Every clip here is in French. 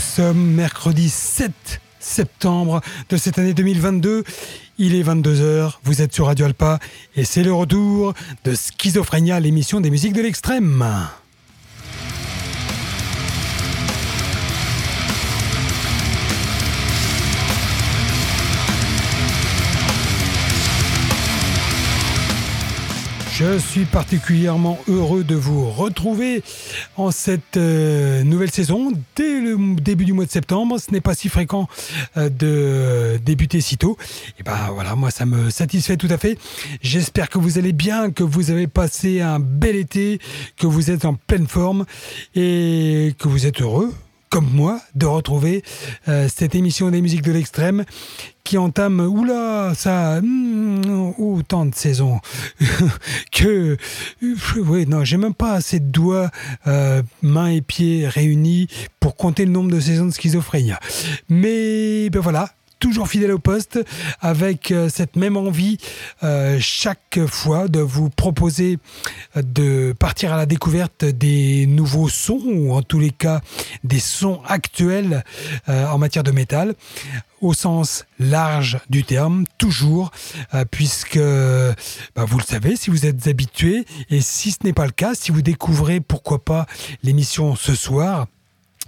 sommes mercredi 7 septembre de cette année 2022. Il est 22h, vous êtes sur Radio Alpa et c'est le retour de Schizophrenia, l'émission des musiques de l'extrême. Je suis particulièrement heureux de vous retrouver en cette nouvelle saison, dès le début du mois de septembre. Ce n'est pas si fréquent de débuter si tôt. Et ben voilà, moi ça me satisfait tout à fait. J'espère que vous allez bien, que vous avez passé un bel été, que vous êtes en pleine forme et que vous êtes heureux, comme moi, de retrouver cette émission des musiques de l'extrême qui entame, autant de saisons que... Oui, non, j'ai même pas assez de doigts, mains et pieds réunis pour compter le nombre de saisons de schizophrénie. Mais ben voilà, toujours fidèle au poste, avec cette même envie chaque fois de vous proposer de partir à la découverte des nouveaux sons, ou en tous les cas des sons actuels en matière de métal, au sens large du terme, toujours, puisque vous le savez, si vous êtes habitué, et si ce n'est pas le cas, si vous découvrez, pourquoi pas, l'émission ce soir,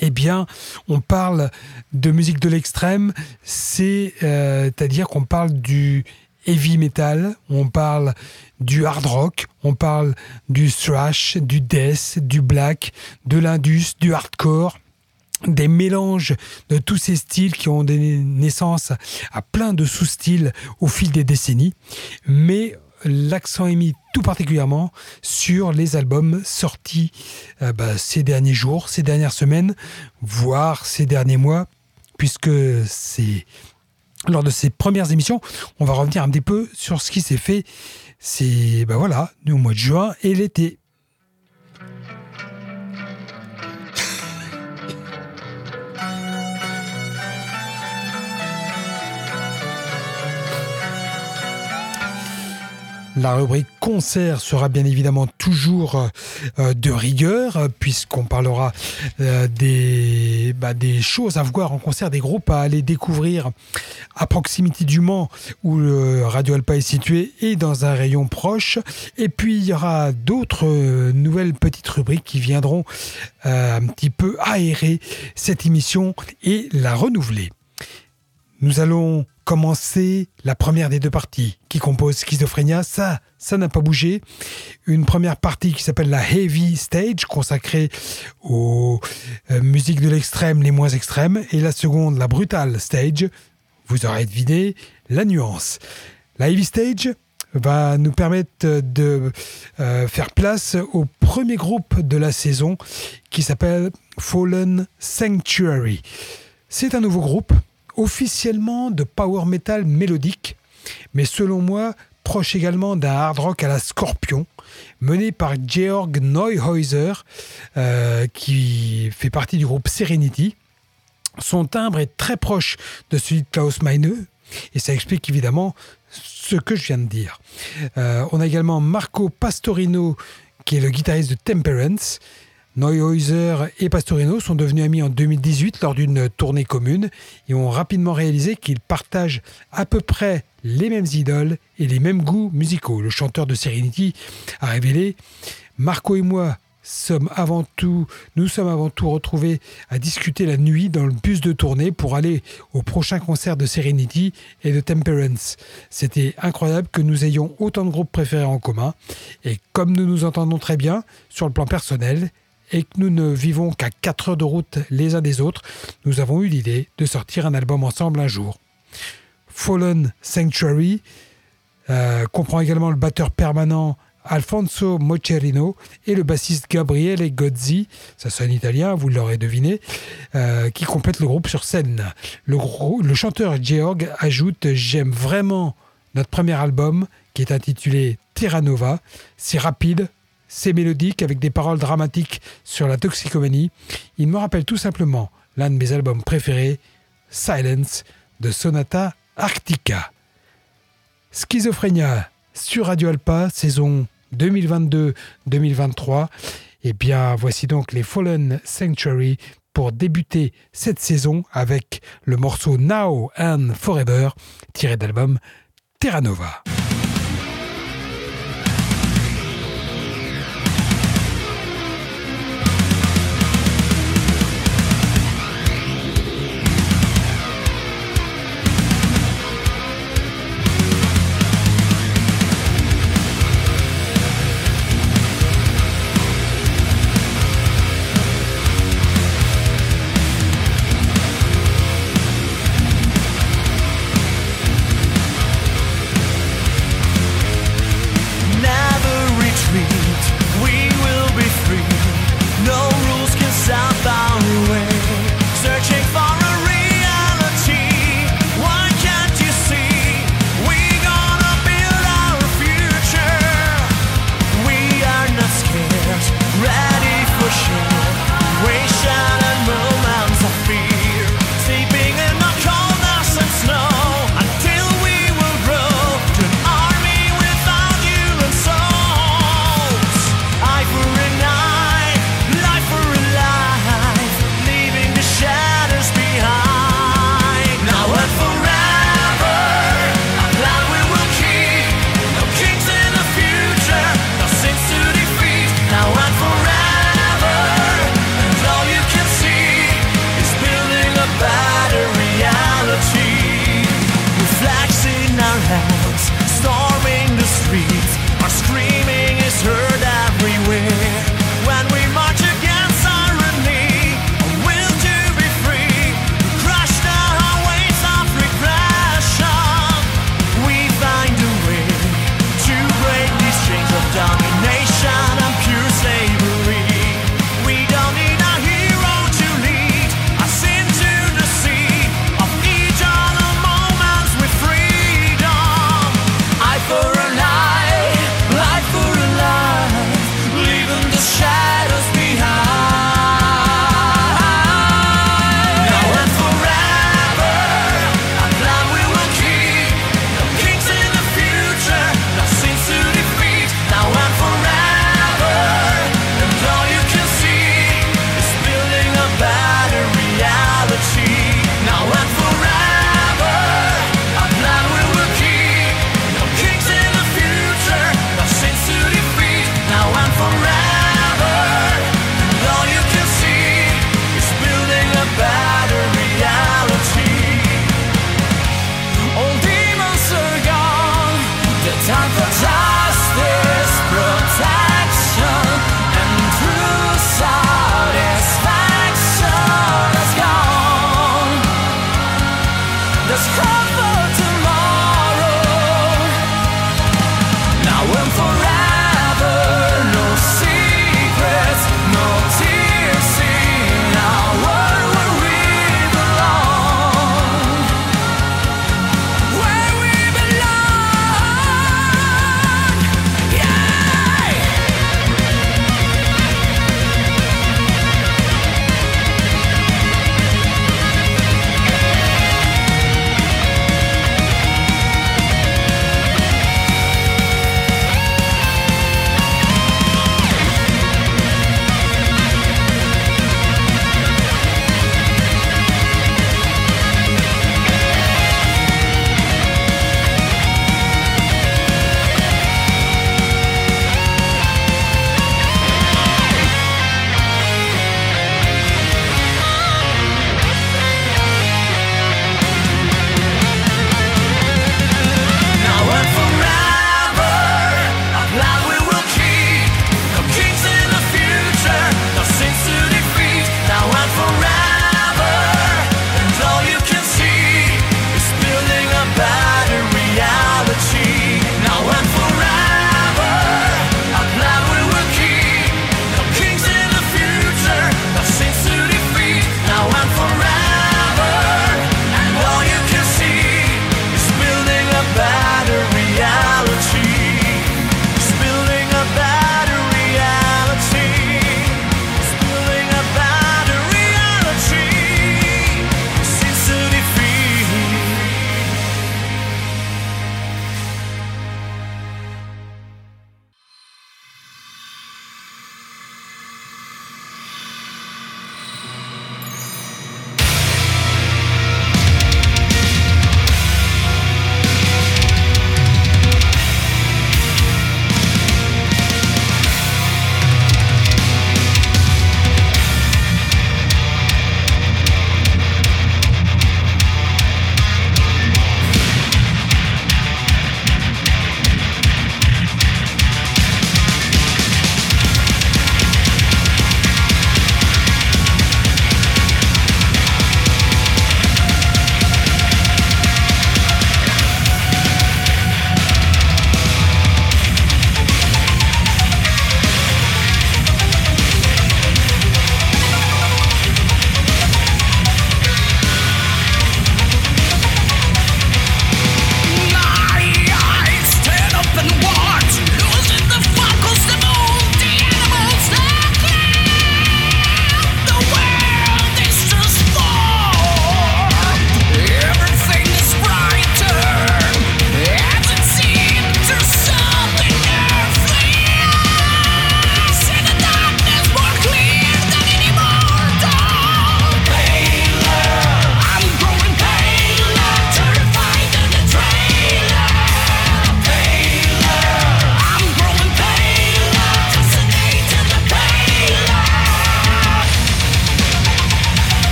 eh bien, on parle de musique de l'extrême, c'est-à-dire qu'on parle du heavy metal, on parle du hard rock, on parle du thrash, du death, du black, de l'indus, du hardcore, des mélanges de tous ces styles qui ont donné naissance à plein de sous-styles au fil des décennies, mais l'accent est mis tout particulièrement sur les albums sortis ces derniers jours, ces dernières semaines, voire ces derniers mois, puisque c'est lors de ces premières émissions, on va revenir un petit peu sur ce qui s'est fait au mois de juin et l'été. La rubrique concert sera bien évidemment toujours de rigueur, puisqu'on parlera des choses à voir en concert, des groupes à aller découvrir à proximité du Mans où le Radio Alpa est situé et dans un rayon proche. Et puis il y aura d'autres nouvelles petites rubriques qui viendront un petit peu aérer cette émission et la renouveler. Nous allons commencer la première des deux parties qui composent Schizophrenia, ça n'a pas bougé. Une première partie qui s'appelle la Heavy Stage, consacrée aux musiques de l'extrême, les moins extrêmes, et la seconde, la Brutal Stage, vous aurez deviné la nuance. La Heavy Stage va nous permettre de faire place au premier groupe de la saison qui s'appelle Fallen Sanctuary. C'est un nouveau groupe, officiellement de power metal mélodique, mais selon moi proche également d'un hard rock à la Scorpion, mené par Georg Neuhauser, qui fait partie du groupe Serenity. Son timbre est très proche de celui de Klaus Meine, et ça explique évidemment ce que je viens de dire. On a également Marco Pastorino, qui est le guitariste de Temperance. Neuhauser et Pastorino sont devenus amis en 2018 lors d'une tournée commune et ont rapidement réalisé qu'ils partagent à peu près les mêmes idoles et les mêmes goûts musicaux. Le chanteur de Serenity a révélé « Marco et moi nous sommes avant tout retrouvés à discuter la nuit dans le bus de tournée pour aller au prochain concert de Serenity et de Temperance. C'était incroyable que nous ayons autant de groupes préférés en commun et comme nous nous entendons très bien sur le plan personnel, et que nous ne vivons qu'à 4 heures de route les uns des autres, nous avons eu l'idée de sortir un album ensemble un jour. » Fallen Sanctuary comprend également le batteur permanent Alfonso Mocherino et le bassiste Gabriele Gozzi, ça sonne italien, vous l'aurez deviné, qui complètent le groupe sur scène. Le chanteur Georg ajoute « J'aime vraiment notre premier album qui est intitulé Terranova, c'est rapide, c'est mélodique, avec des paroles dramatiques sur la toxicomanie. Il me rappelle tout simplement l'un de mes albums préférés, Silence, de Sonata Arctica. » Schizophrenia sur Radio Alpa, saison 2022-2023. Et bien, voici donc les Fallen Sanctuary pour débuter cette saison avec le morceau Now and Forever, tiré d'album Terranova.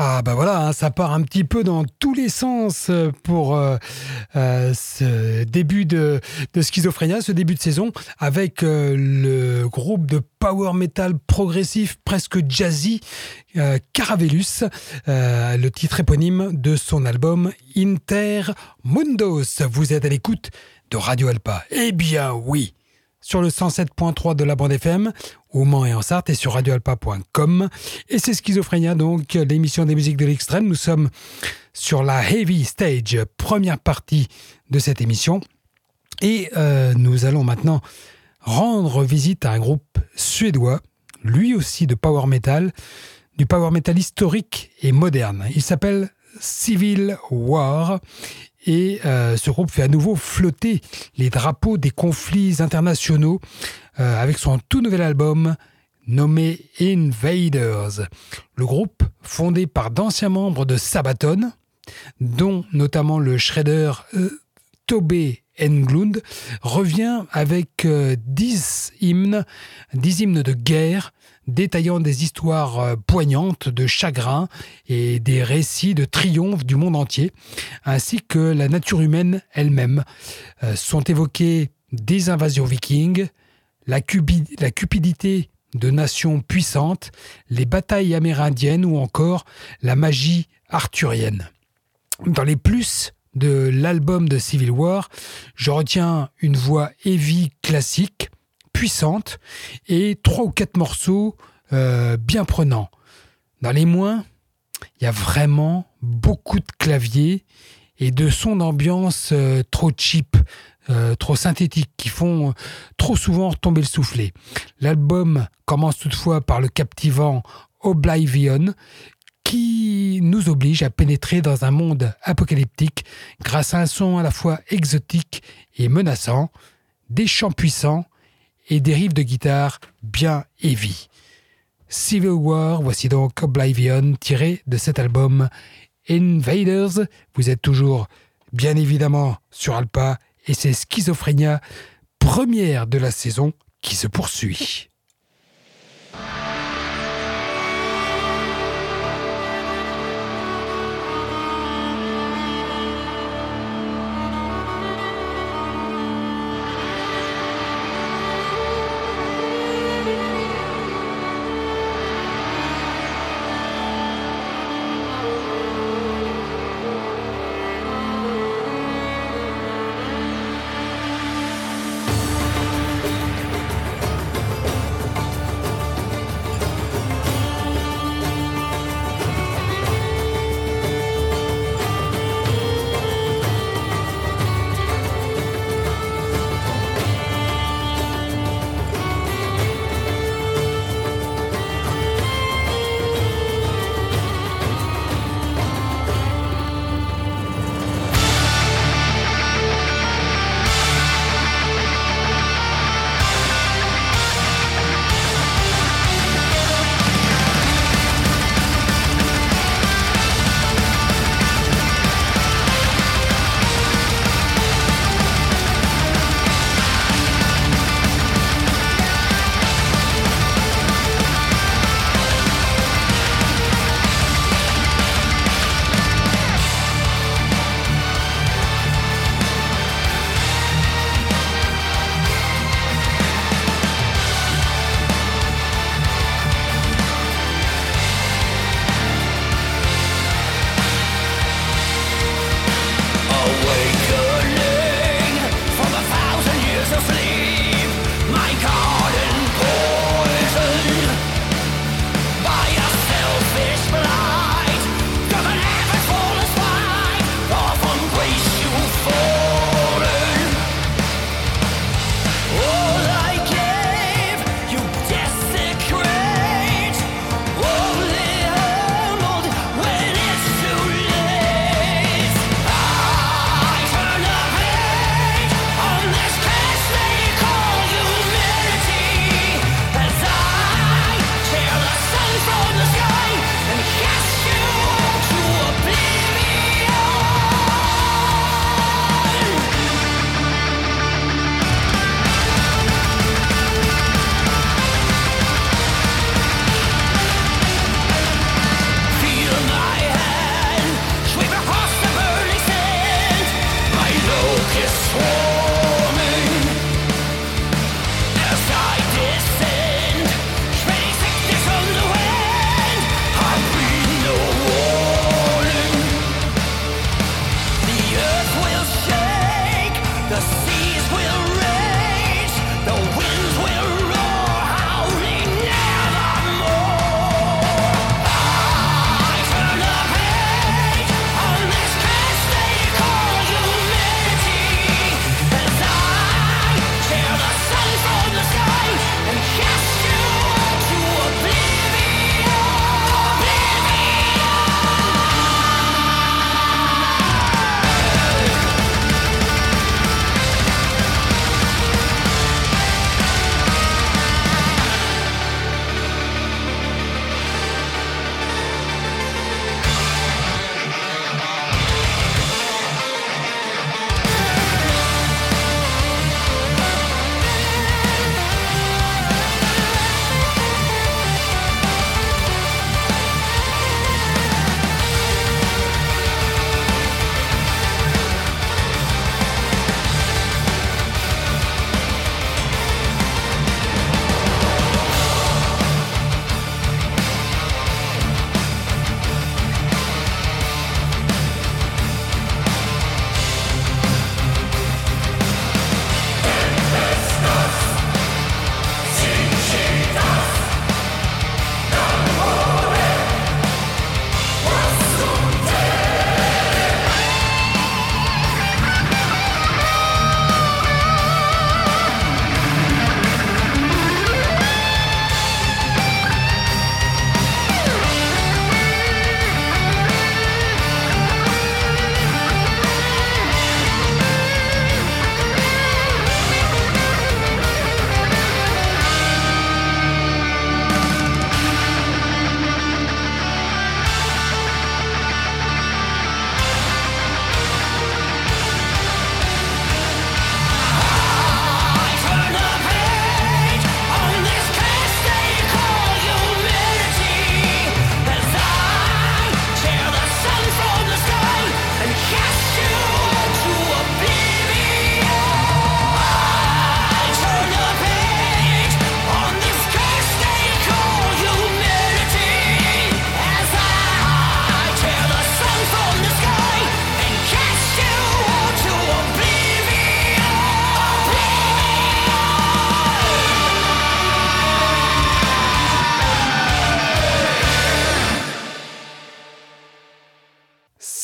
Ah bah voilà, hein, ça part un petit peu dans tous les sens pour ce début de Schizophrenia, ce début de saison, avec le groupe de power metal progressif, presque jazzy, Caravelus, le titre éponyme de son album Inter Mundos. Vous êtes à l'écoute de Radio Alpa. Eh bien oui, sur le 107.3 de la bande FM, au Mans et en Sarthe, et sur radioalpa.com. Et c'est Schizophrenia, donc, l'émission des musiques de l'extrême. Nous sommes sur la Heavy Stage, première partie de cette émission. Et nous allons maintenant rendre visite à un groupe suédois, lui aussi de power metal, du power metal historique et moderne. Il s'appelle Civil War. Et ce groupe fait à nouveau flotter les drapeaux des conflits internationaux avec son tout nouvel album nommé Invaders. Le groupe, fondé par d'anciens membres de Sabaton, dont notamment le shredder Toby Englund, revient avec 10 hymnes de guerre, détaillant des histoires poignantes de chagrin et des récits de triomphe du monde entier, ainsi que la nature humaine elle-même. Sont évoquées des invasions vikings, la cupidité de nations puissantes, les batailles amérindiennes ou encore la magie arthurienne. Dans les plus de l'album de Civil War, je retiens une voix heavy classique, puissante, et 3 ou 4 morceaux bien prenants. Dans les moins, il y a vraiment beaucoup de claviers et de sons d'ambiance trop cheap, trop synthétiques, qui font trop souvent retomber le soufflet. L'album commence toutefois par le captivant Oblivion, qui nous oblige à pénétrer dans un monde apocalyptique grâce à un son à la fois exotique et menaçant, des chants puissants et des riffs de guitare bien heavy. Civil War, voici donc Oblivion, tiré de cet album Invaders. Vous êtes toujours, bien évidemment, sur Alpa, et c'est Schizophrenia, première de la saison, qui se poursuit.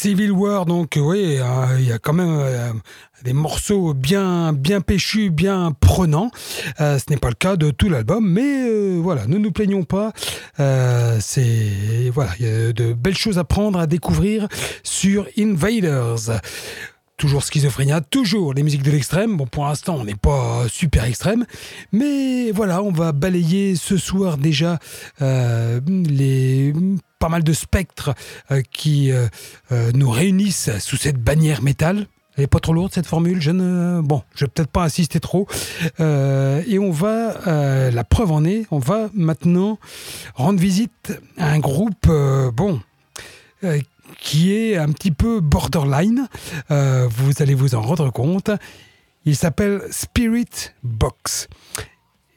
Civil War, donc oui, il y a quand même des morceaux bien péchus, bien prenants. Ce n'est pas le cas de tout l'album, mais voilà, ne nous plaignons pas. Voilà, il y a de belles choses à prendre, à découvrir sur Invaders. Toujours Schizophrenia, toujours les musiques de l'extrême. Bon, pour l'instant, on n'est pas super extrême. Mais voilà, on va balayer ce soir déjà pas mal de spectres qui nous réunissent sous cette bannière métal. Elle n'est pas trop lourde, cette formule. Je vais peut-être pas insister trop. Et on va, la preuve en est, on va maintenant rendre visite à un groupe, qui est un petit peu borderline, vous allez vous en rendre compte. Il s'appelle Spiritbox.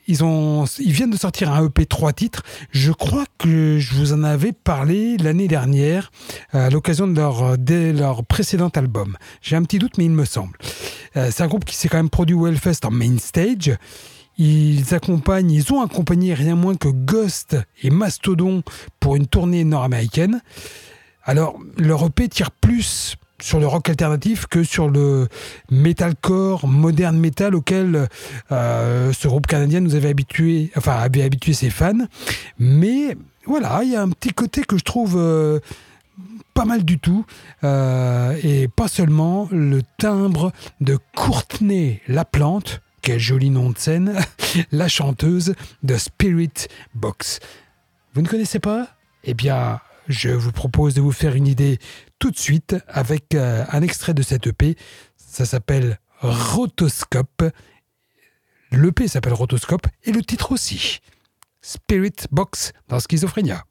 Ils viennent de sortir un EP 3 titres. Je crois que je vous en avais parlé l'année dernière à l'occasion de leur précédent album. J'ai un petit doute, mais il me semble. C'est un groupe qui s'est quand même produit au Hellfest en main stage. Ils ont accompagné rien moins que Ghost et Mastodon pour une tournée nord-américaine. Alors, leur EP tire plus sur le rock alternatif que sur le metalcore, modern metal auquel ce groupe canadien nous avait habitué ses fans. Mais voilà, il y a un petit côté que je trouve pas mal du tout. Et pas seulement le timbre de Courtenay La Plante, quel joli nom de scène, la chanteuse de Spiritbox. Vous ne connaissez pas ? Eh bien... je vous propose de vous faire une idée tout de suite avec un extrait de cette EP. Ça s'appelle Rotoscope. L'EP s'appelle Rotoscope et le titre aussi. Spiritbox dans Schizophrenia.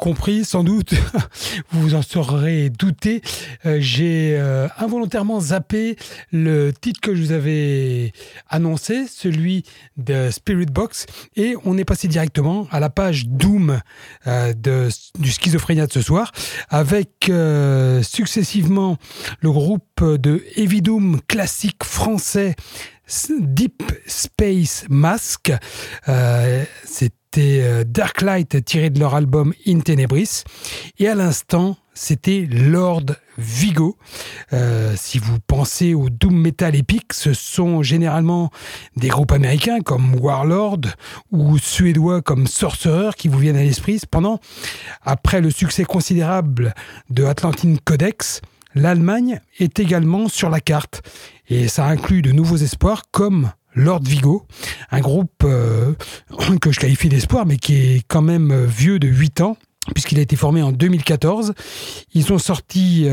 compris, sans doute, vous vous en serez douté, j'ai involontairement zappé le titre que je vous avais annoncé, celui de Spiritbox, et on est passé directement à la page Doom du Schizophrenia de ce soir, avec successivement le groupe de Heavy Doom classique français Deep Space Mask, c'était Dark Light tiré de leur album In Tenebris, et à l'instant c'était Lord Vigo. Si vous pensez au doom metal épique, ce sont généralement des groupes américains comme Warlord ou suédois comme Sorcerer qui vous viennent à l'esprit. Cependant, après le succès considérable de Atlantean Codex, l'Allemagne est également sur la carte, et ça inclut de nouveaux espoirs comme Lord Vigo, un groupe que je qualifie d'espoir mais qui est quand même vieux de 8 ans puisqu'il a été formé en 2014. Ils ont sorti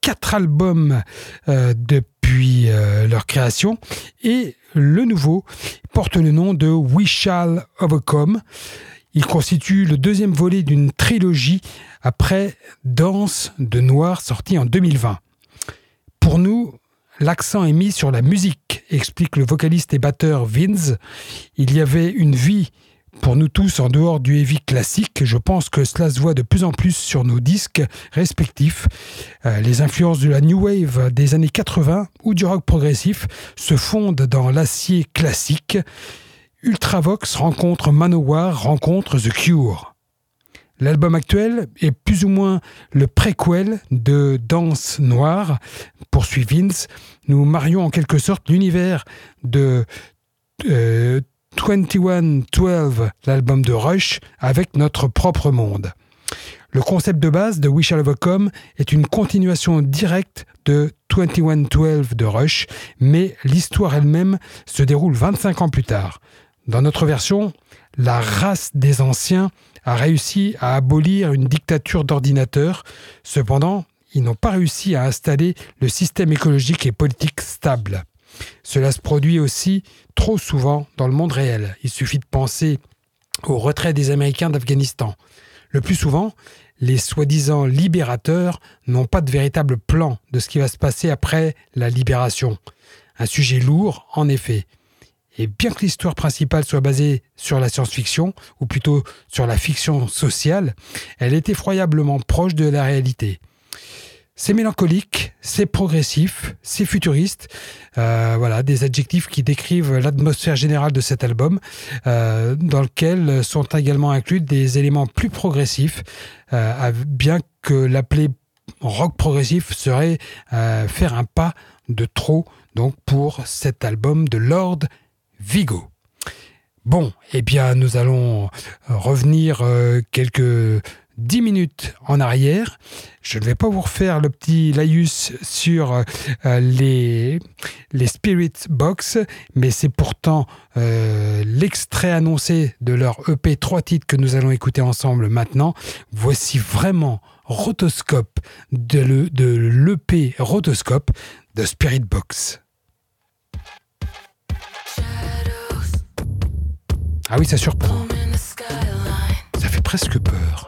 4 albums depuis leur création, et le nouveau porte le nom de We Shall Overcome. Il constitue le deuxième volet d'une trilogie après Danse de Noir, sorti en 2020. Pour nous, l'accent est mis sur la musique, explique le vocaliste et batteur Vince. Il y avait une vie pour nous tous en dehors du heavy classique. Je pense que cela se voit de plus en plus sur nos disques respectifs. Les influences de la new wave des années 80 ou du rock progressif se fondent dans l'acier classique. Ultravox rencontre Manowar, rencontre The Cure. L'album actuel est plus ou moins le préquel de Danse Noire. Poursuit Vince, nous marions en quelque sorte l'univers de 2112, l'album de Rush, avec notre propre monde. Le concept de base de We Shall Overcome est une continuation directe de 2112 de Rush, mais l'histoire elle-même se déroule 25 ans plus tard. Dans notre version, la race des anciens a réussi à abolir une dictature d'ordinateurs. Cependant, ils n'ont pas réussi à installer le système écologique et politique stable. Cela se produit aussi trop souvent dans le monde réel. Il suffit de penser au retrait des Américains d'Afghanistan. Le plus souvent, les soi-disant libérateurs n'ont pas de véritable plan de ce qui va se passer après la libération. Un sujet lourd, en effet. Et bien que l'histoire principale soit basée sur la science-fiction, ou plutôt sur la fiction sociale, elle est effroyablement proche de la réalité. C'est mélancolique, c'est progressif, c'est futuriste. Voilà, des adjectifs qui décrivent l'atmosphère générale de cet album, dans lequel sont également inclus des éléments plus progressifs, bien que l'appeler rock progressif serait faire un pas de trop, donc pour cet album de Lord Vigo. Bon, eh bien, nous allons revenir quelques 10 minutes en arrière. Je ne vais pas vous refaire le petit laïus sur les Spirit Box, mais c'est pourtant l'extrait annoncé de leur EP 3 titres que nous allons écouter ensemble maintenant. Voici vraiment Rotoscope de l'EP Rotoscope de Spirit Box. Ah oui, ça surprend. Ça fait presque peur.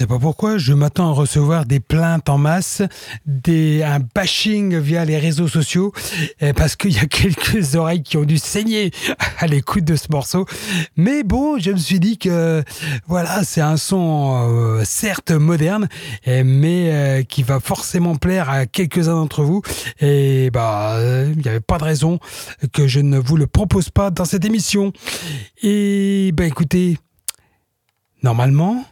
sais pas pourquoi, je m'attends à recevoir des plaintes en masse, un bashing via les réseaux sociaux, parce qu'il y a quelques oreilles qui ont dû saigner à l'écoute de ce morceau. Mais bon, je me suis dit que voilà, c'est un son certes moderne, mais qui va forcément plaire à quelques-uns d'entre vous. Et bah, il n'y avait pas de raison que je ne vous le propose pas dans cette émission. Et bah écoutez, normalement,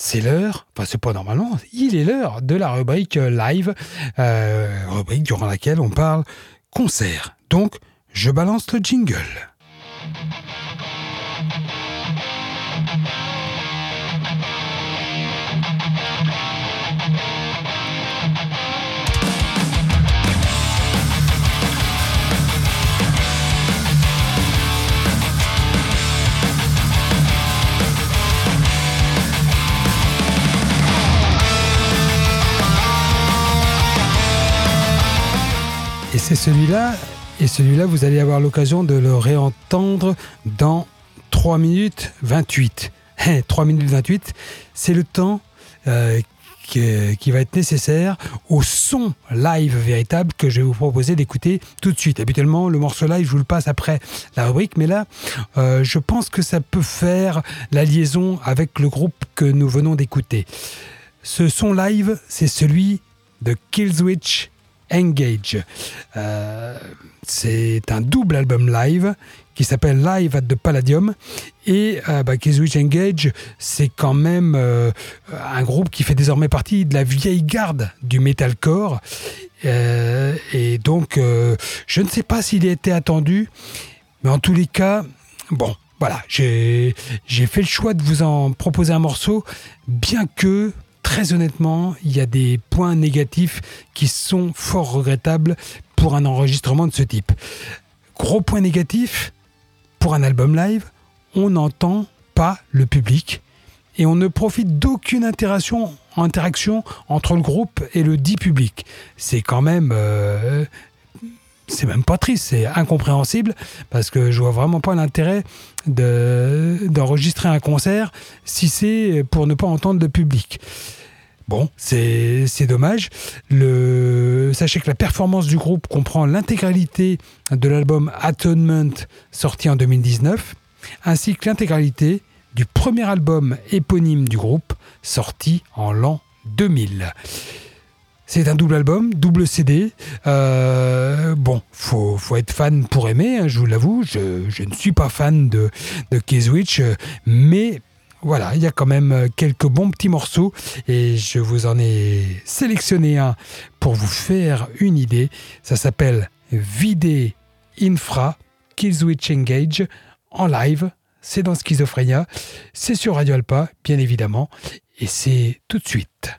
c'est l'heure, enfin c'est pas normalement, il est l'heure de la rubrique live, rubrique durant laquelle on parle concert. Donc, je balance le jingle. Et c'est celui-là, vous allez avoir l'occasion de le réentendre dans 3 minutes 28. 3 minutes 28, c'est le temps qui va être nécessaire au son live véritable que je vais vous proposer d'écouter tout de suite. Habituellement, le morceau live, je vous le passe après la rubrique, mais là, je pense que ça peut faire la liaison avec le groupe que nous venons d'écouter. Ce son live, c'est celui de Killswitch Engage. C'est un double album live qui s'appelle Live at the Palladium, et Killswitch Engage, c'est quand même un groupe qui fait désormais partie de la vieille garde du metalcore, et donc je ne sais pas s'il a été attendu, mais en tous les cas, bon, voilà, j'ai fait le choix de vous en proposer un morceau, bien que très honnêtement, il y a des points négatifs qui sont fort regrettables pour un enregistrement de ce type. Gros point négatif, pour un album live, on n'entend pas le public et on ne profite d'aucune interaction entre le groupe et le dit public. C'est quand même... c'est même pas triste, c'est incompréhensible, parce que je vois vraiment pas l'intérêt d'enregistrer un concert si c'est pour ne pas entendre de public. Bon, c'est dommage. Sachez que la performance du groupe comprend l'intégralité de l'album Atonement, sorti en 2019, ainsi que l'intégralité du premier album éponyme du groupe, sorti en l'an 2000. C'est un double album, double CD. Bon, faut être fan pour aimer, hein, je vous l'avoue. Je ne suis pas fan de Killswitch, mais voilà, il y a quand même quelques bons petits morceaux et je vous en ai sélectionné un pour vous faire une idée. Ça s'appelle Vide Infra, Killswitch Engage, en live. C'est dans Schizophrenia, c'est sur Radio Alpa, bien évidemment, et c'est tout de suite.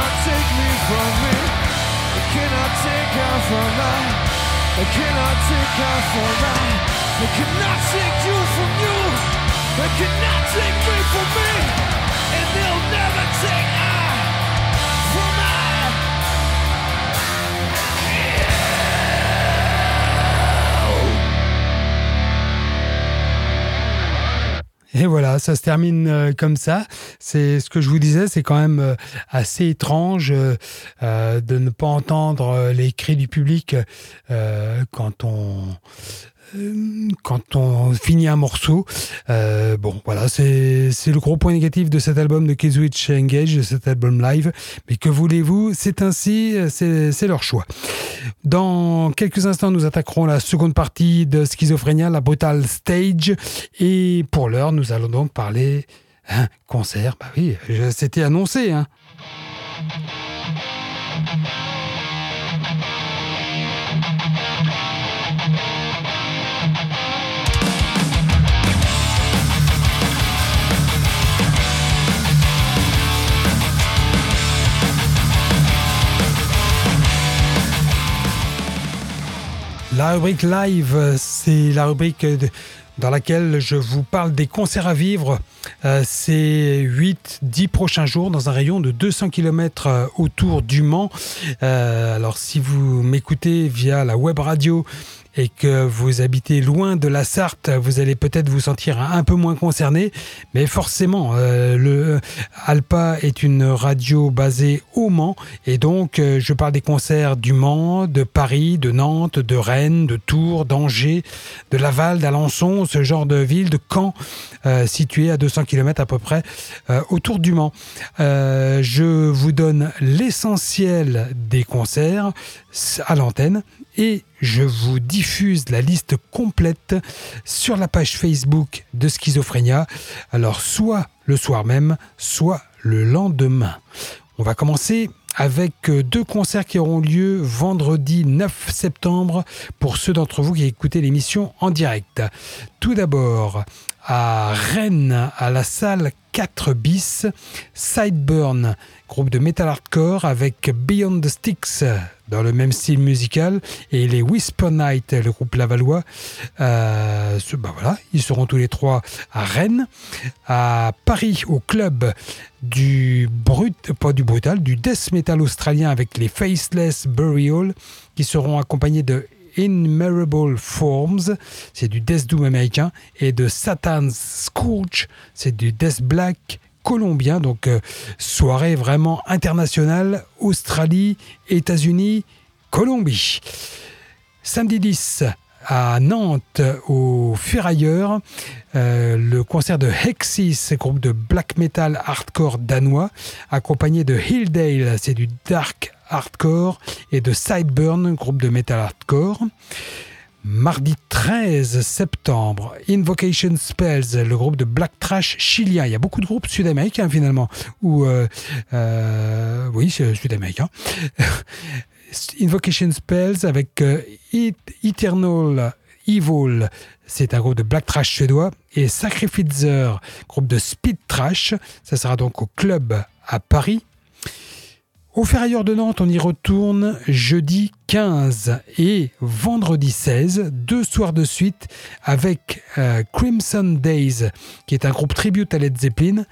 cannot take me from me. They cannot take her from me. They cannot take her from me. They cannot take you from you. They cannot take me from me. And they'll never take I from I. Et voilà, ça se termine comme ça. C'est ce que je vous disais, c'est quand même assez étrange de ne pas entendre les cris du public quand on finit un morceau. Bon, voilà, c'est le gros point négatif de cet album de Killswitch Engage, de cet album live. Mais que voulez-vous, c'est ainsi, c'est leur choix. Dans quelques instants, nous attaquerons la seconde partie de Schizophrenia, la Brutal Stage. Et pour l'heure, nous allons donc parler concert. Bah oui, c'était annoncé, hein. La rubrique live, c'est la rubrique dans laquelle je vous parle des concerts à vivre ces 8-10 prochains jours dans un rayon de 200 km autour du Mans. Alors si vous m'écoutez via la web radio et que vous habitez loin de la Sarthe, vous allez peut-être vous sentir un peu moins concerné, mais forcément, le Alpa est une radio basée au Mans, et donc je parle des concerts du Mans, de Paris, de Nantes, de Rennes, de Tours, d'Angers, de Laval, d'Alençon, ce genre de ville, de Caen, située à 200 km à peu près autour du Mans. Je vous donne l'essentiel des concerts à l'antenne, et je vous diffuse la liste complète sur la page Facebook de Schizophrenia. Alors, soit le soir même, soit le lendemain. On va commencer avec deux concerts qui auront lieu vendredi 9 septembre pour ceux d'entre vous qui écoutez l'émission en direct. Tout d'abord, à Rennes, à la salle 4 bis, Sideburn, groupe de metal hardcore avec Beyond the Sticks dans le même style musical et les Whisper Night, le groupe lavallois. Voilà, ils seront tous les trois à Rennes. À Paris, au club du death metal australien avec les Faceless Burial qui seront accompagnés de Innumerable Forms, c'est du Death Doom américain, et de Satan's Scourge, c'est du Death Black colombien. Donc soirée vraiment internationale, Australie, États-Unis, Colombie. Samedi 10 à Nantes, au Ferrailleur, le concert de Hexis, groupe de black metal hardcore danois, accompagné de Hilldale, c'est du dark hardcore, et de Sideburn, groupe de metal hardcore. Mardi 13 septembre, Invocation Spells, le groupe de black trash chilien. Il y a beaucoup de groupes sud-américains finalement, ou oui, c'est sud-américain. Invocation Spells avec Eternal Evil, c'est un groupe de black trash suédois, et Sacrificer, groupe de speed trash. Ça sera donc au club à Paris. Au Ferrailleur de Nantes, on y retourne jeudi 15 et vendredi 16, deux soirs de suite, avec Crimson Days, qui est un groupe tribute à Led Zeppelin,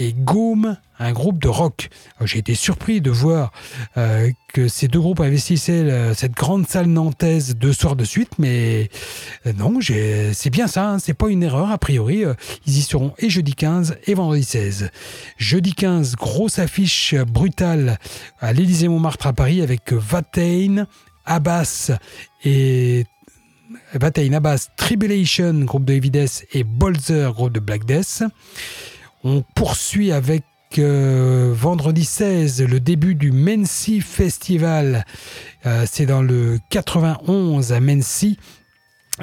et Gaume, un groupe de rock. Alors, j'ai été surpris de voir que ces deux groupes investissaient cette grande salle nantaise deux soirs de suite, mais non, c'est bien ça, hein, c'est pas une erreur a priori. Ils y seront et jeudi 15 et vendredi 16. Jeudi 15, grosse affiche brutale à l'Élysée-Montmartre à Paris avec Vataine Abbas, Tribulation, groupe de Heavy Death, et Bolzer, groupe de Black Death. On poursuit avec vendredi 16, le début du Mency Festival. C'est dans le 91 à Mency.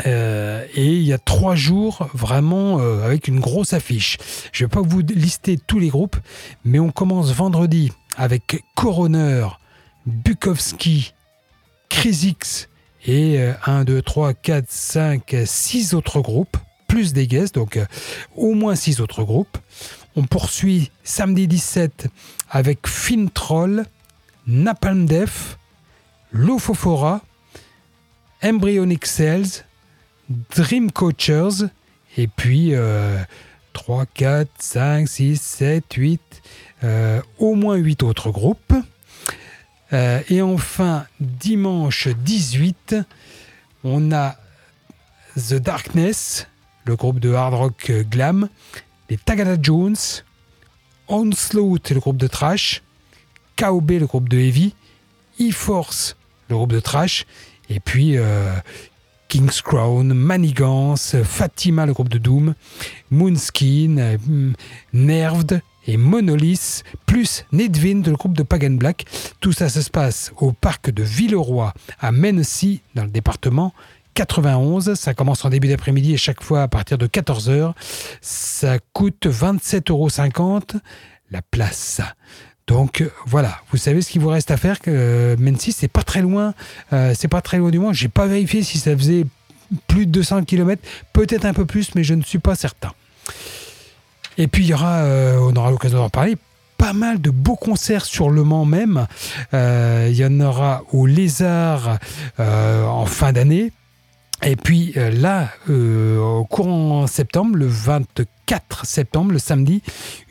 Et il y a 3 jours vraiment avec une grosse affiche. Je ne vais pas vous lister tous les groupes, mais on commence vendredi avec Coroner, Bukowski, Crisix et 1, 2, 3, 4, 5, 6 autres groupes, plus des guests, donc au moins 6 autres groupes. On poursuit samedi 17 avec Fin Troll, Napalm Death, Lophophora, Embryonic Cells, Dream Coachers, et puis 3, 4, 5, 6, 7, 8, au moins 8 autres groupes. Et enfin, dimanche 18, on a The Darkness, le groupe de hard rock glam, les Tagada Jones, Onslaught, le groupe de thrash, KOB, le groupe de heavy, E-Force, le groupe de thrash, et puis King's Crown, Manigance, Fatima, le groupe de doom, Moonskin, Nerved et Monolith, plus Nedvind, le groupe de Pagan Black. Tout ça, ça se passe au parc de Villeroy, à Mennecy, dans le département 91. Ça commence en début d'après-midi et chaque fois à partir de 14h. Ça coûte 27,50 € la place. Donc voilà, vous savez ce qu'il vous reste à faire. Mennecy, c'est pas très loin. C'est pas très loin du monde. J'ai pas vérifié si ça faisait plus de 200 km. Peut-être un peu plus, mais je ne suis pas certain. Et puis, il y aura, on aura l'occasion d'en parler, pas mal de beaux concerts sur Le Mans même. Il y en aura au Lézard en fin d'année. Et puis là, au courant septembre, le 24 septembre, le samedi,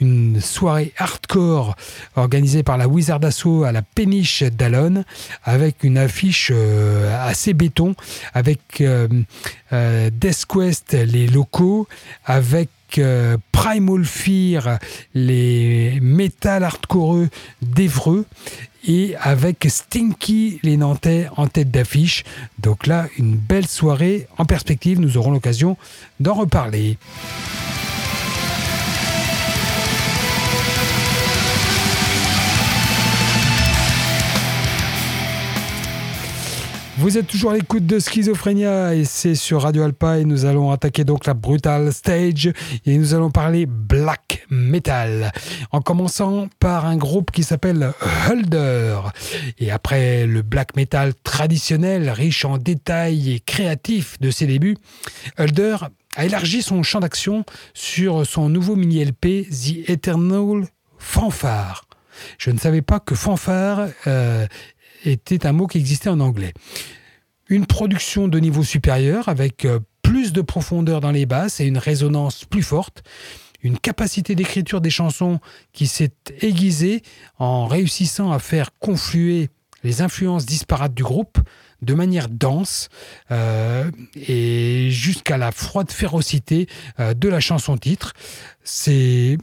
une soirée hardcore organisée par la Wizard Asso à la Péniche d'Alonne, avec une affiche assez béton, avec Death Quest, les locaux, avec Primal Fear, les métal hardcoreux d'Evreux, et avec Stinky, les Nantais, en tête d'affiche. Donc là, une belle soirée en perspective, nous aurons l'occasion d'en reparler. Vous êtes toujours à l'écoute de Schizophrenia et c'est sur Radio Alpa, et nous allons attaquer donc la Brutal Stage et nous allons parler black metal en commençant par un groupe qui s'appelle Hulder. Et après le black metal traditionnel riche en détails et créatif de ses débuts, Hulder a élargi son champ d'action sur son nouveau mini-LP The Eternal Fanfare. Je ne savais pas que fanfare était un mot qui existait en anglais. Une production de niveau supérieur avec plus de profondeur dans les basses et une résonance plus forte, une capacité d'écriture des chansons qui s'est aiguisée en réussissant à faire confluer les influences disparates du groupe de manière dense et jusqu'à la froide férocité de la chanson-titre. C'est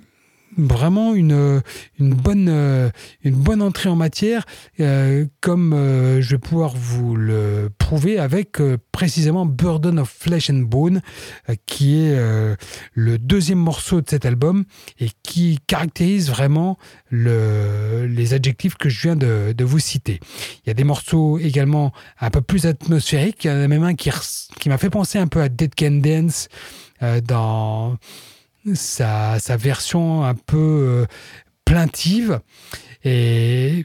vraiment une bonne entrée en matière, comme je vais pouvoir vous le prouver avec précisément Burden of Flesh and Bone, qui est le deuxième morceau de cet album et qui caractérise vraiment les adjectifs que je viens de vous citer. Il y a des morceaux également un peu plus atmosphériques. Il y en a même un qui m'a fait penser un peu à Dead Can Dance dans sa version un peu plaintive, et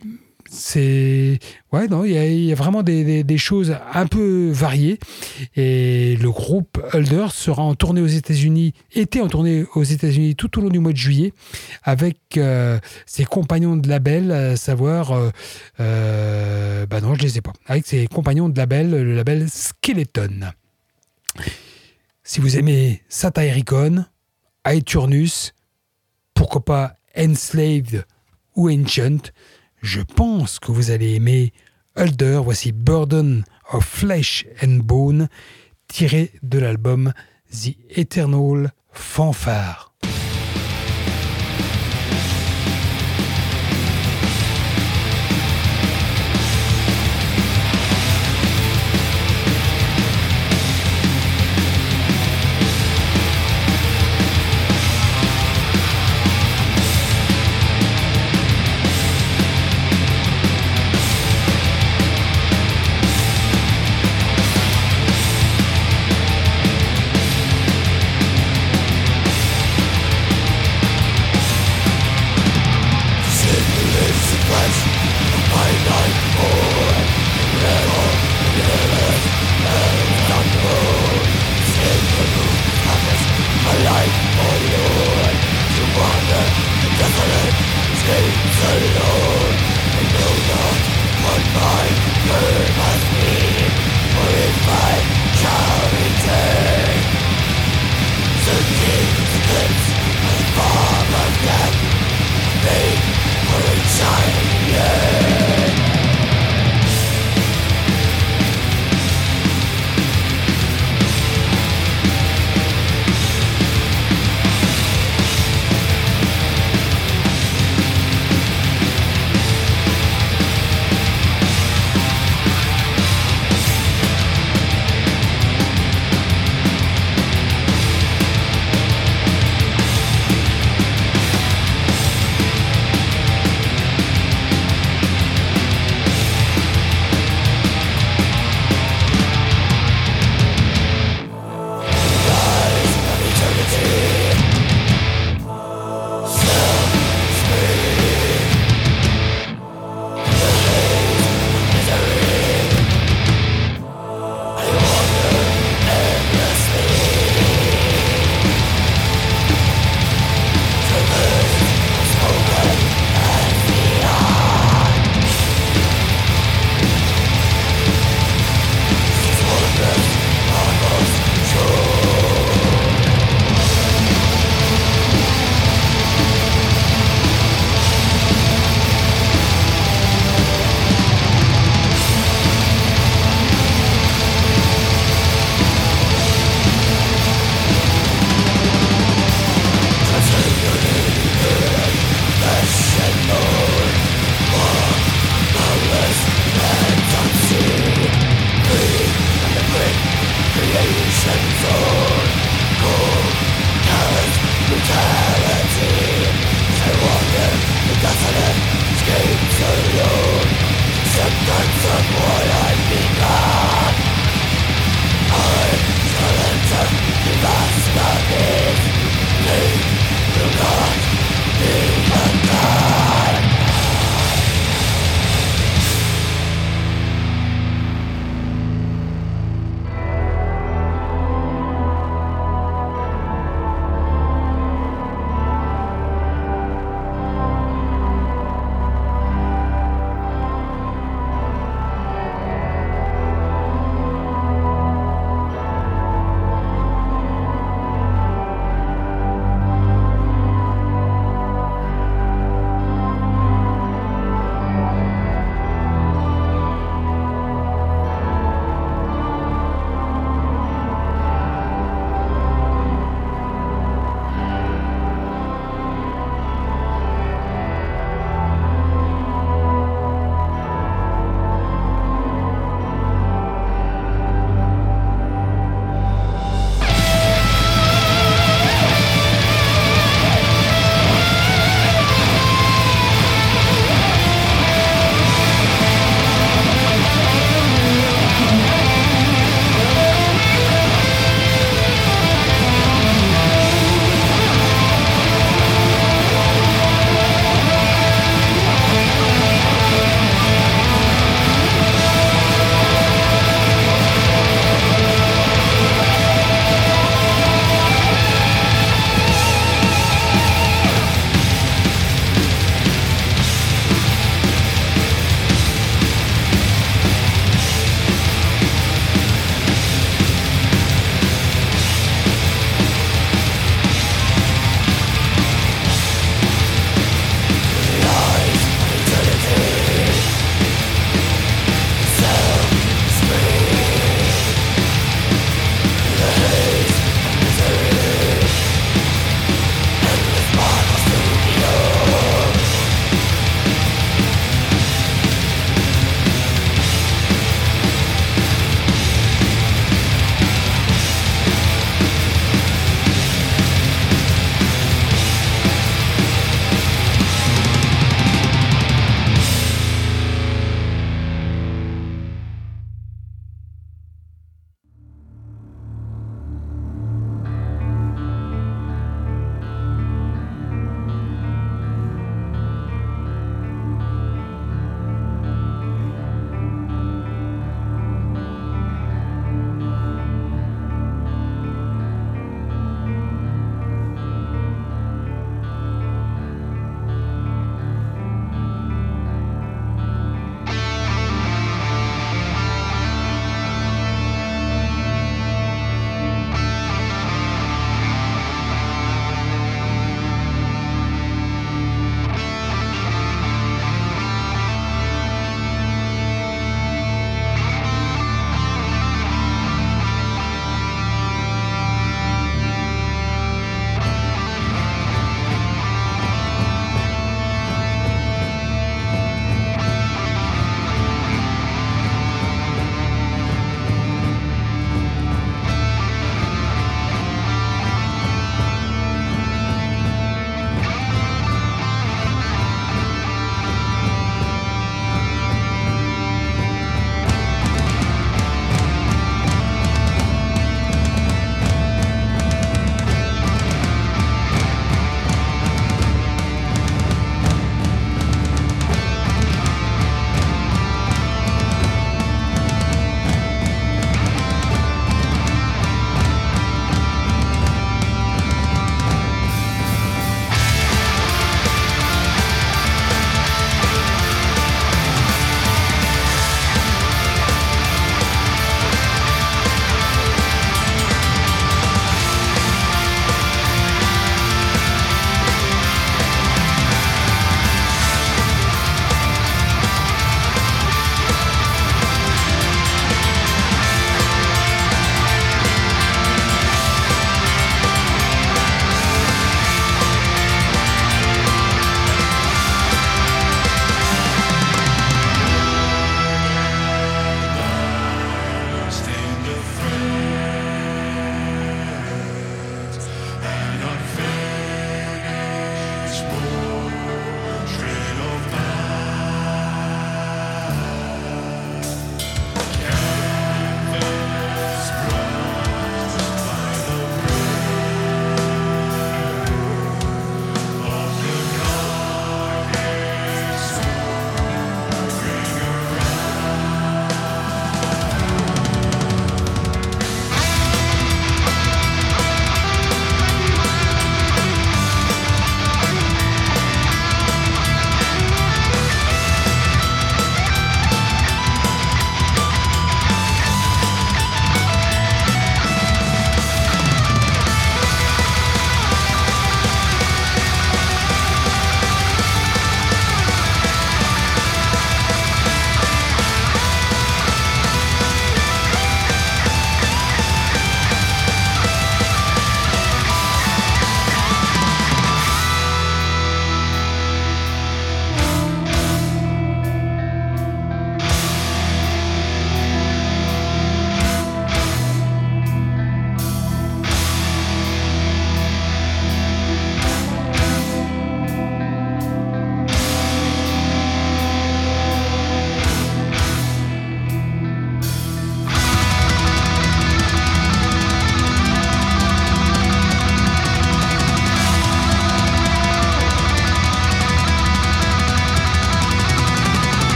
c'est il y a vraiment des choses un peu variées. Et le groupe Hulder était en tournée aux États-Unis tout au long du mois de juillet avec ses compagnons de label, le label Skeleton. Si vous aimez Satyricon, Aeternus, pourquoi pas Enslaved ou Ancient, je pense que vous allez aimer Hulder. Voici Burden of Flesh and Bone, tiré de l'album The Eternal Fanfare.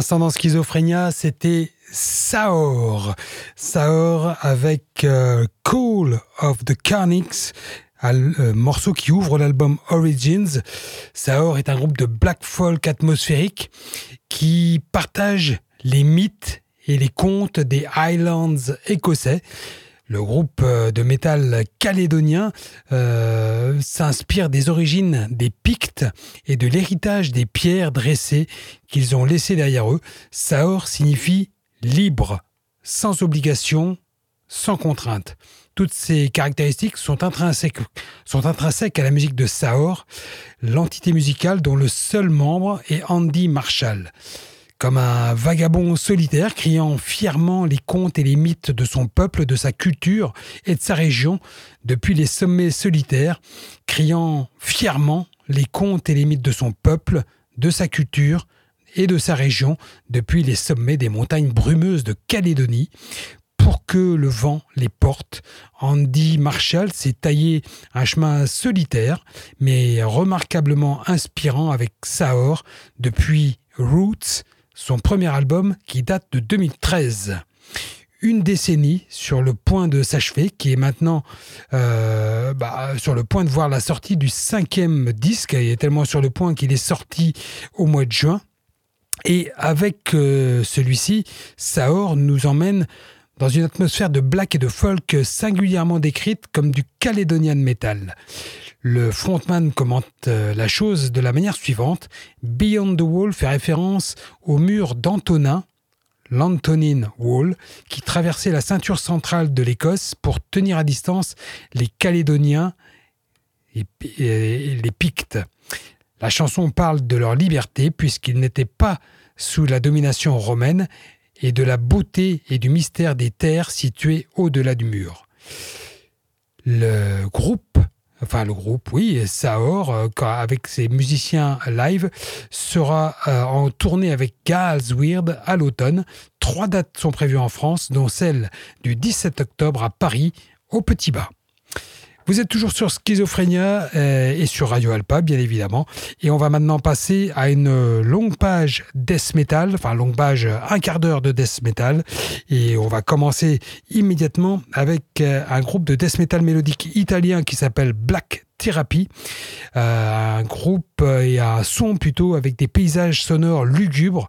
l'instant dans Schizophrenia, c'était Saor avec Call of the Carnix, morceau qui ouvre l'album Origins. Saor est un groupe de black folk atmosphérique qui partage les mythes et les contes des Highlands écossais. Le groupe de métal calédonien s'inspire des origines des Pictes et de l'héritage des pierres dressées qu'ils ont laissées derrière eux. Saor signifie libre, sans obligation, sans contrainte. Toutes ces caractéristiques sont intrinsèques à la musique de Saor, l'entité musicale dont le seul membre est Andy Marshall. Comme un vagabond solitaire criant fièrement les contes et les mythes de son peuple, de sa culture et de sa région, depuis les sommets solitaires, criant fièrement les contes et les mythes de son peuple, de sa culture et de sa région, depuis les sommets des montagnes brumeuses de Calédonie, pour que le vent les porte. Andy Marshall s'est taillé un chemin solitaire, mais remarquablement inspirant avec Saor depuis Roots, son premier album qui date de 2013. Une décennie sur le point de s'achever, qui est maintenant sur le point de voir la sortie du 5e disque. Il est tellement sur le point qu'il est sorti au mois de juin. Et avec celui-ci, Saor nous emmène dans une atmosphère de black et de folk singulièrement décrite comme du Caledonian metal. Le frontman commente la chose de la manière suivante. « Beyond the Wall » fait référence au mur d'Antonin, l'Antonine Wall, qui traversait la ceinture centrale de l'Écosse pour tenir à distance les Calédoniens et les Pictes. La chanson parle de leur liberté puisqu'ils n'étaient pas sous la domination romaine et de la beauté et du mystère des terres situées au-delà du mur. Le groupe, Saor, avec ses musiciens live, sera en tournée avec Galsweird à l'automne. 3 dates sont prévues en France, dont celle du 17 octobre à Paris, au Petit Bas. Vous êtes toujours sur Schizophrenia et sur Radio Alpa, bien évidemment. Et on va maintenant passer à une longue page death metal, un quart d'heure de death metal. Et on va commencer immédiatement avec un groupe de death metal mélodique italien qui s'appelle Black Therapy. Un groupe et un son plutôt avec des paysages sonores lugubres,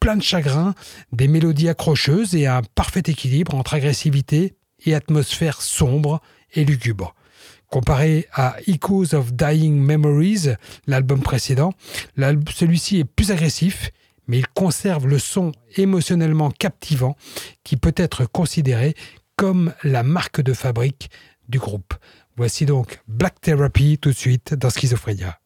plein de chagrin, des mélodies accrocheuses et un parfait équilibre entre agressivité et atmosphère sombre et lugubre. Comparé à Echoes of Dying Memories, l'album précédent, celui-ci est plus agressif, mais il conserve le son émotionnellement captivant qui peut être considéré comme la marque de fabrique du groupe. Voici donc Black Therapy tout de suite dans Schizophrenia.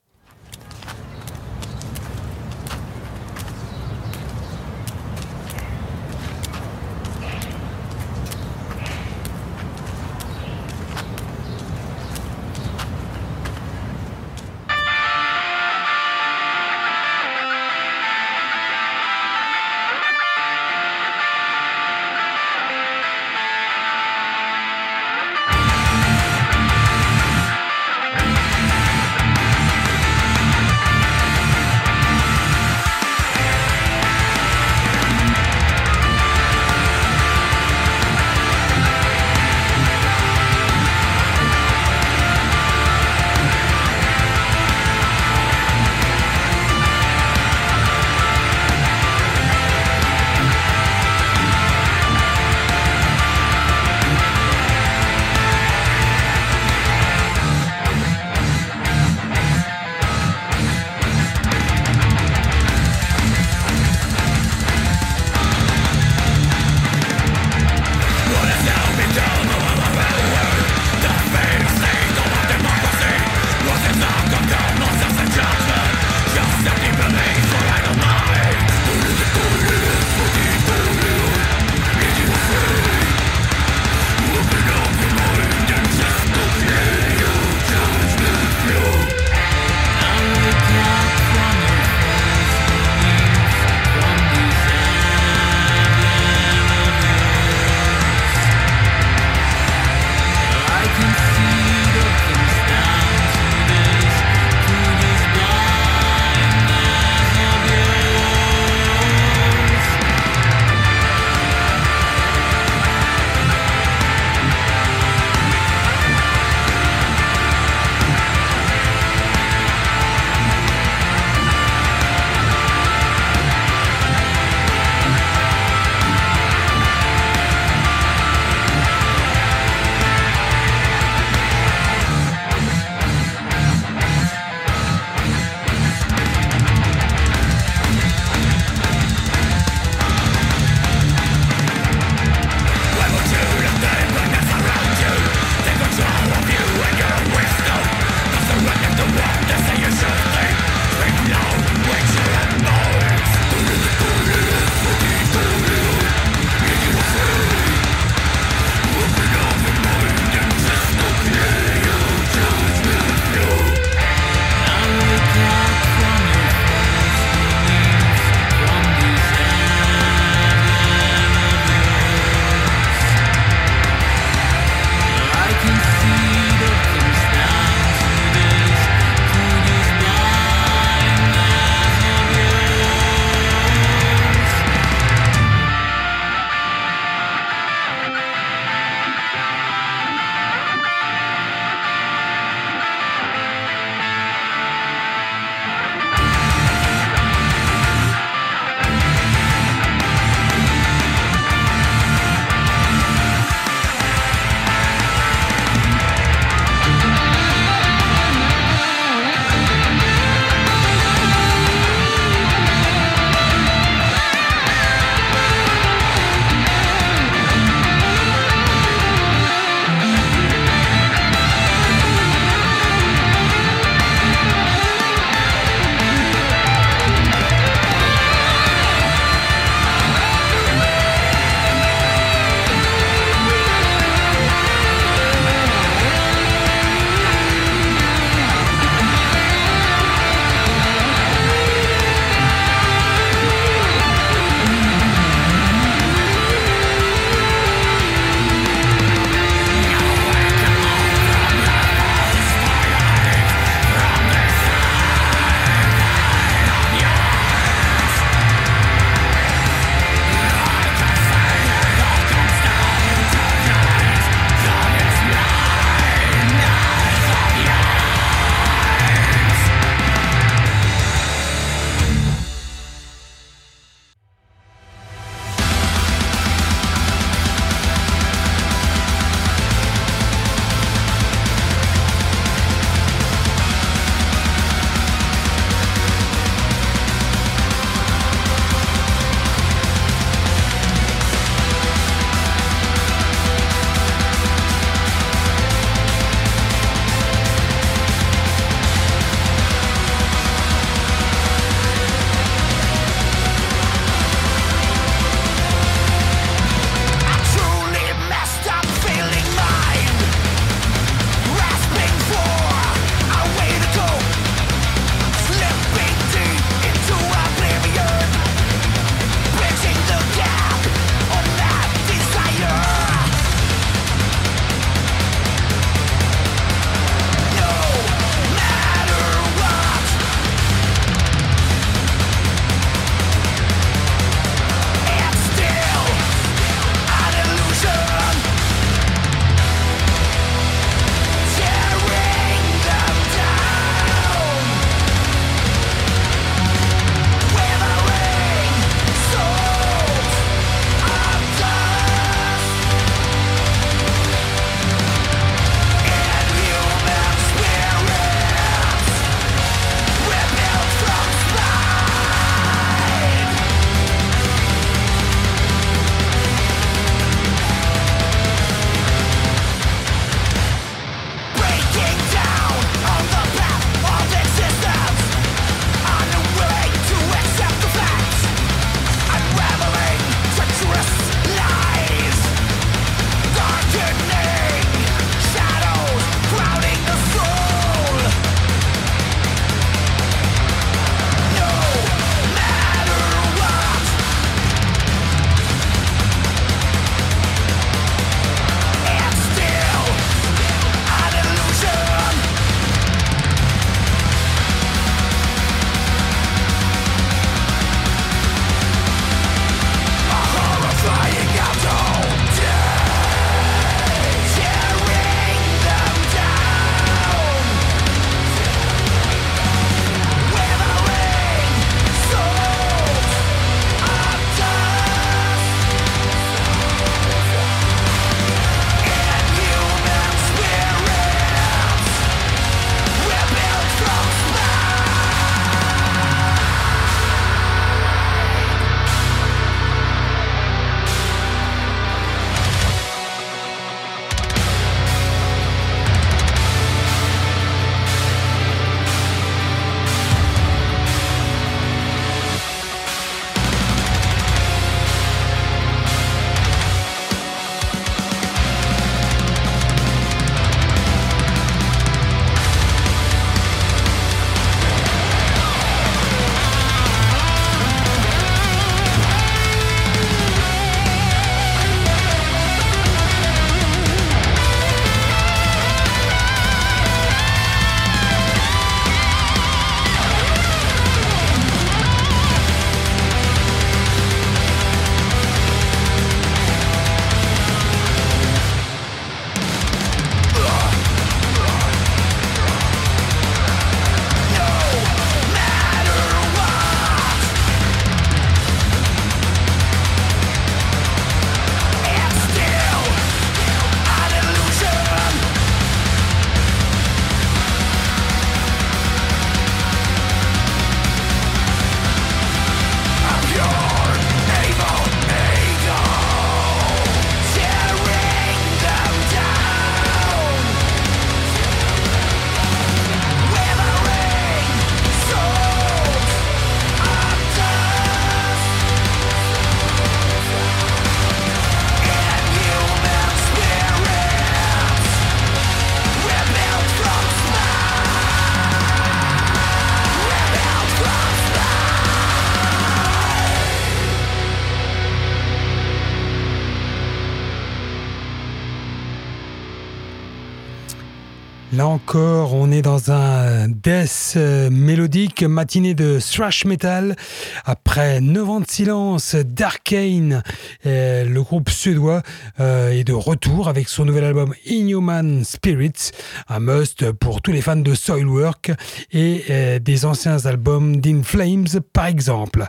Là encore, on est dans un death mélodique, matinée de thrash metal. Après 9 ans de silence, Darkane, le groupe suédois, est de retour avec son nouvel album Inhuman Spirits, un must pour tous les fans de Soilwork et des anciens albums d'In Flames, par exemple.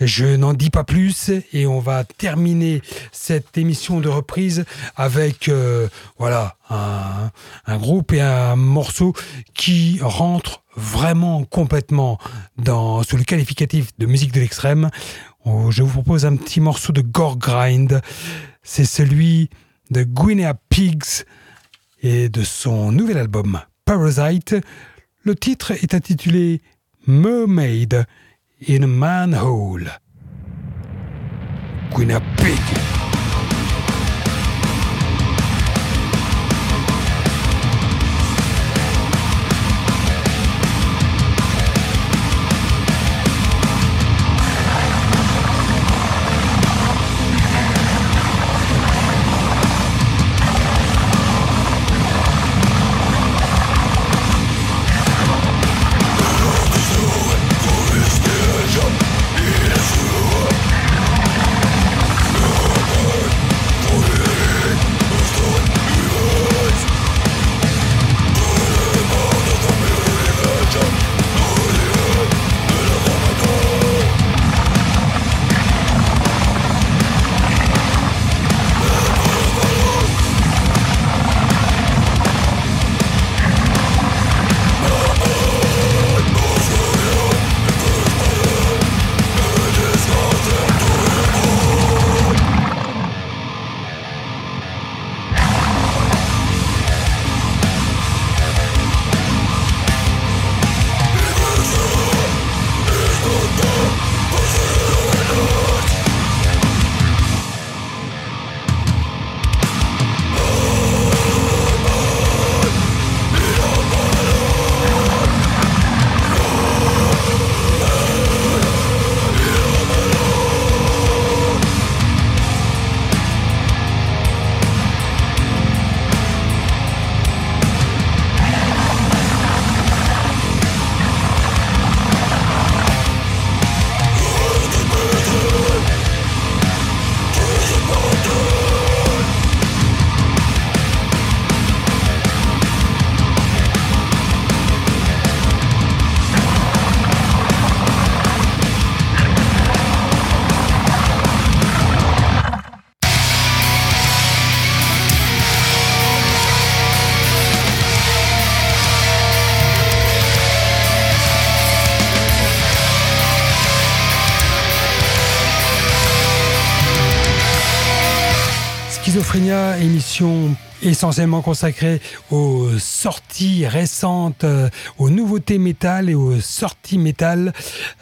Je n'en dis pas plus et on va terminer cette émission de reprise avec un groupe et un morceau qui rentre vraiment complètement sous le qualificatif de musique de l'extrême. Je vous propose un petit morceau de gore grind. C'est celui de Guinea Pigs et de son nouvel album Parasite. Le titre est intitulé Mermaid in a Manhole. Guinea Pig. Schizophrenia, émission essentiellement consacrée aux sorties récentes, aux nouveautés métal et aux sorties métal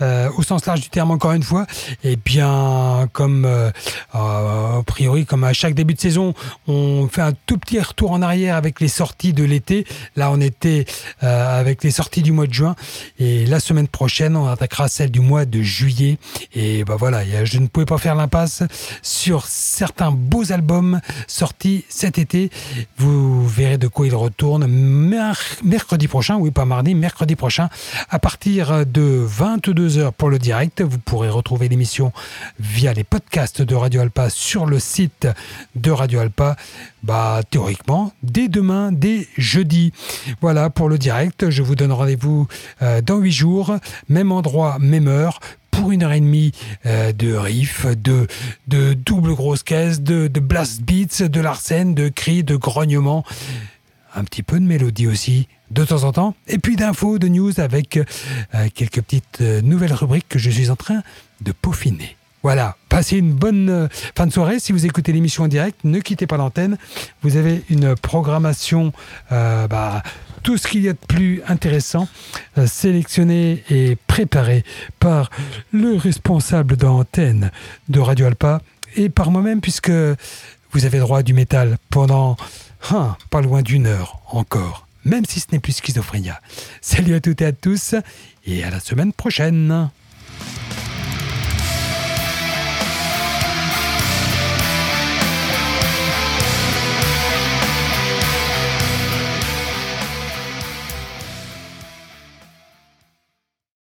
au sens large du terme encore une fois. Et bien, comme a priori, comme à chaque début de saison, on fait un tout petit retour en arrière avec les sorties de l'été. Là, on était avec les sorties du mois de juin et la semaine prochaine, on attaquera celle du mois de juillet. Et ben voilà, je ne pouvais pas faire l'impasse sur certains beaux albums sortis cet été. Vous verrez de quoi il retourne mercredi prochain, oui pas mardi, mercredi prochain, à partir de 22h pour le direct. Vous pourrez retrouver l'émission via les podcasts de Radio Alpa sur le site de Radio Alpa, théoriquement, dès demain, dès jeudi. Voilà pour le direct, je vous donne rendez-vous dans 8 jours, même endroit, même heure, pour 1h30 de riff, de double grosse caisse, de blast beats, de larsen, de cris, de grognements, un petit peu de mélodie aussi de temps en temps, et puis d'infos, de news avec quelques petites nouvelles rubriques que je suis en train de peaufiner. Voilà, passez une bonne fin de soirée. Si vous écoutez l'émission en direct, ne quittez pas l'antenne. Vous avez une programmation, tout ce qu'il y a de plus intéressant, sélectionné et préparé par le responsable d'antenne de Radio Alpa et par moi-même, puisque vous avez droit à du métal pendant pas loin d'une heure encore, même si ce n'est plus Schizophrenia. Salut à toutes et à tous et à la semaine prochaine.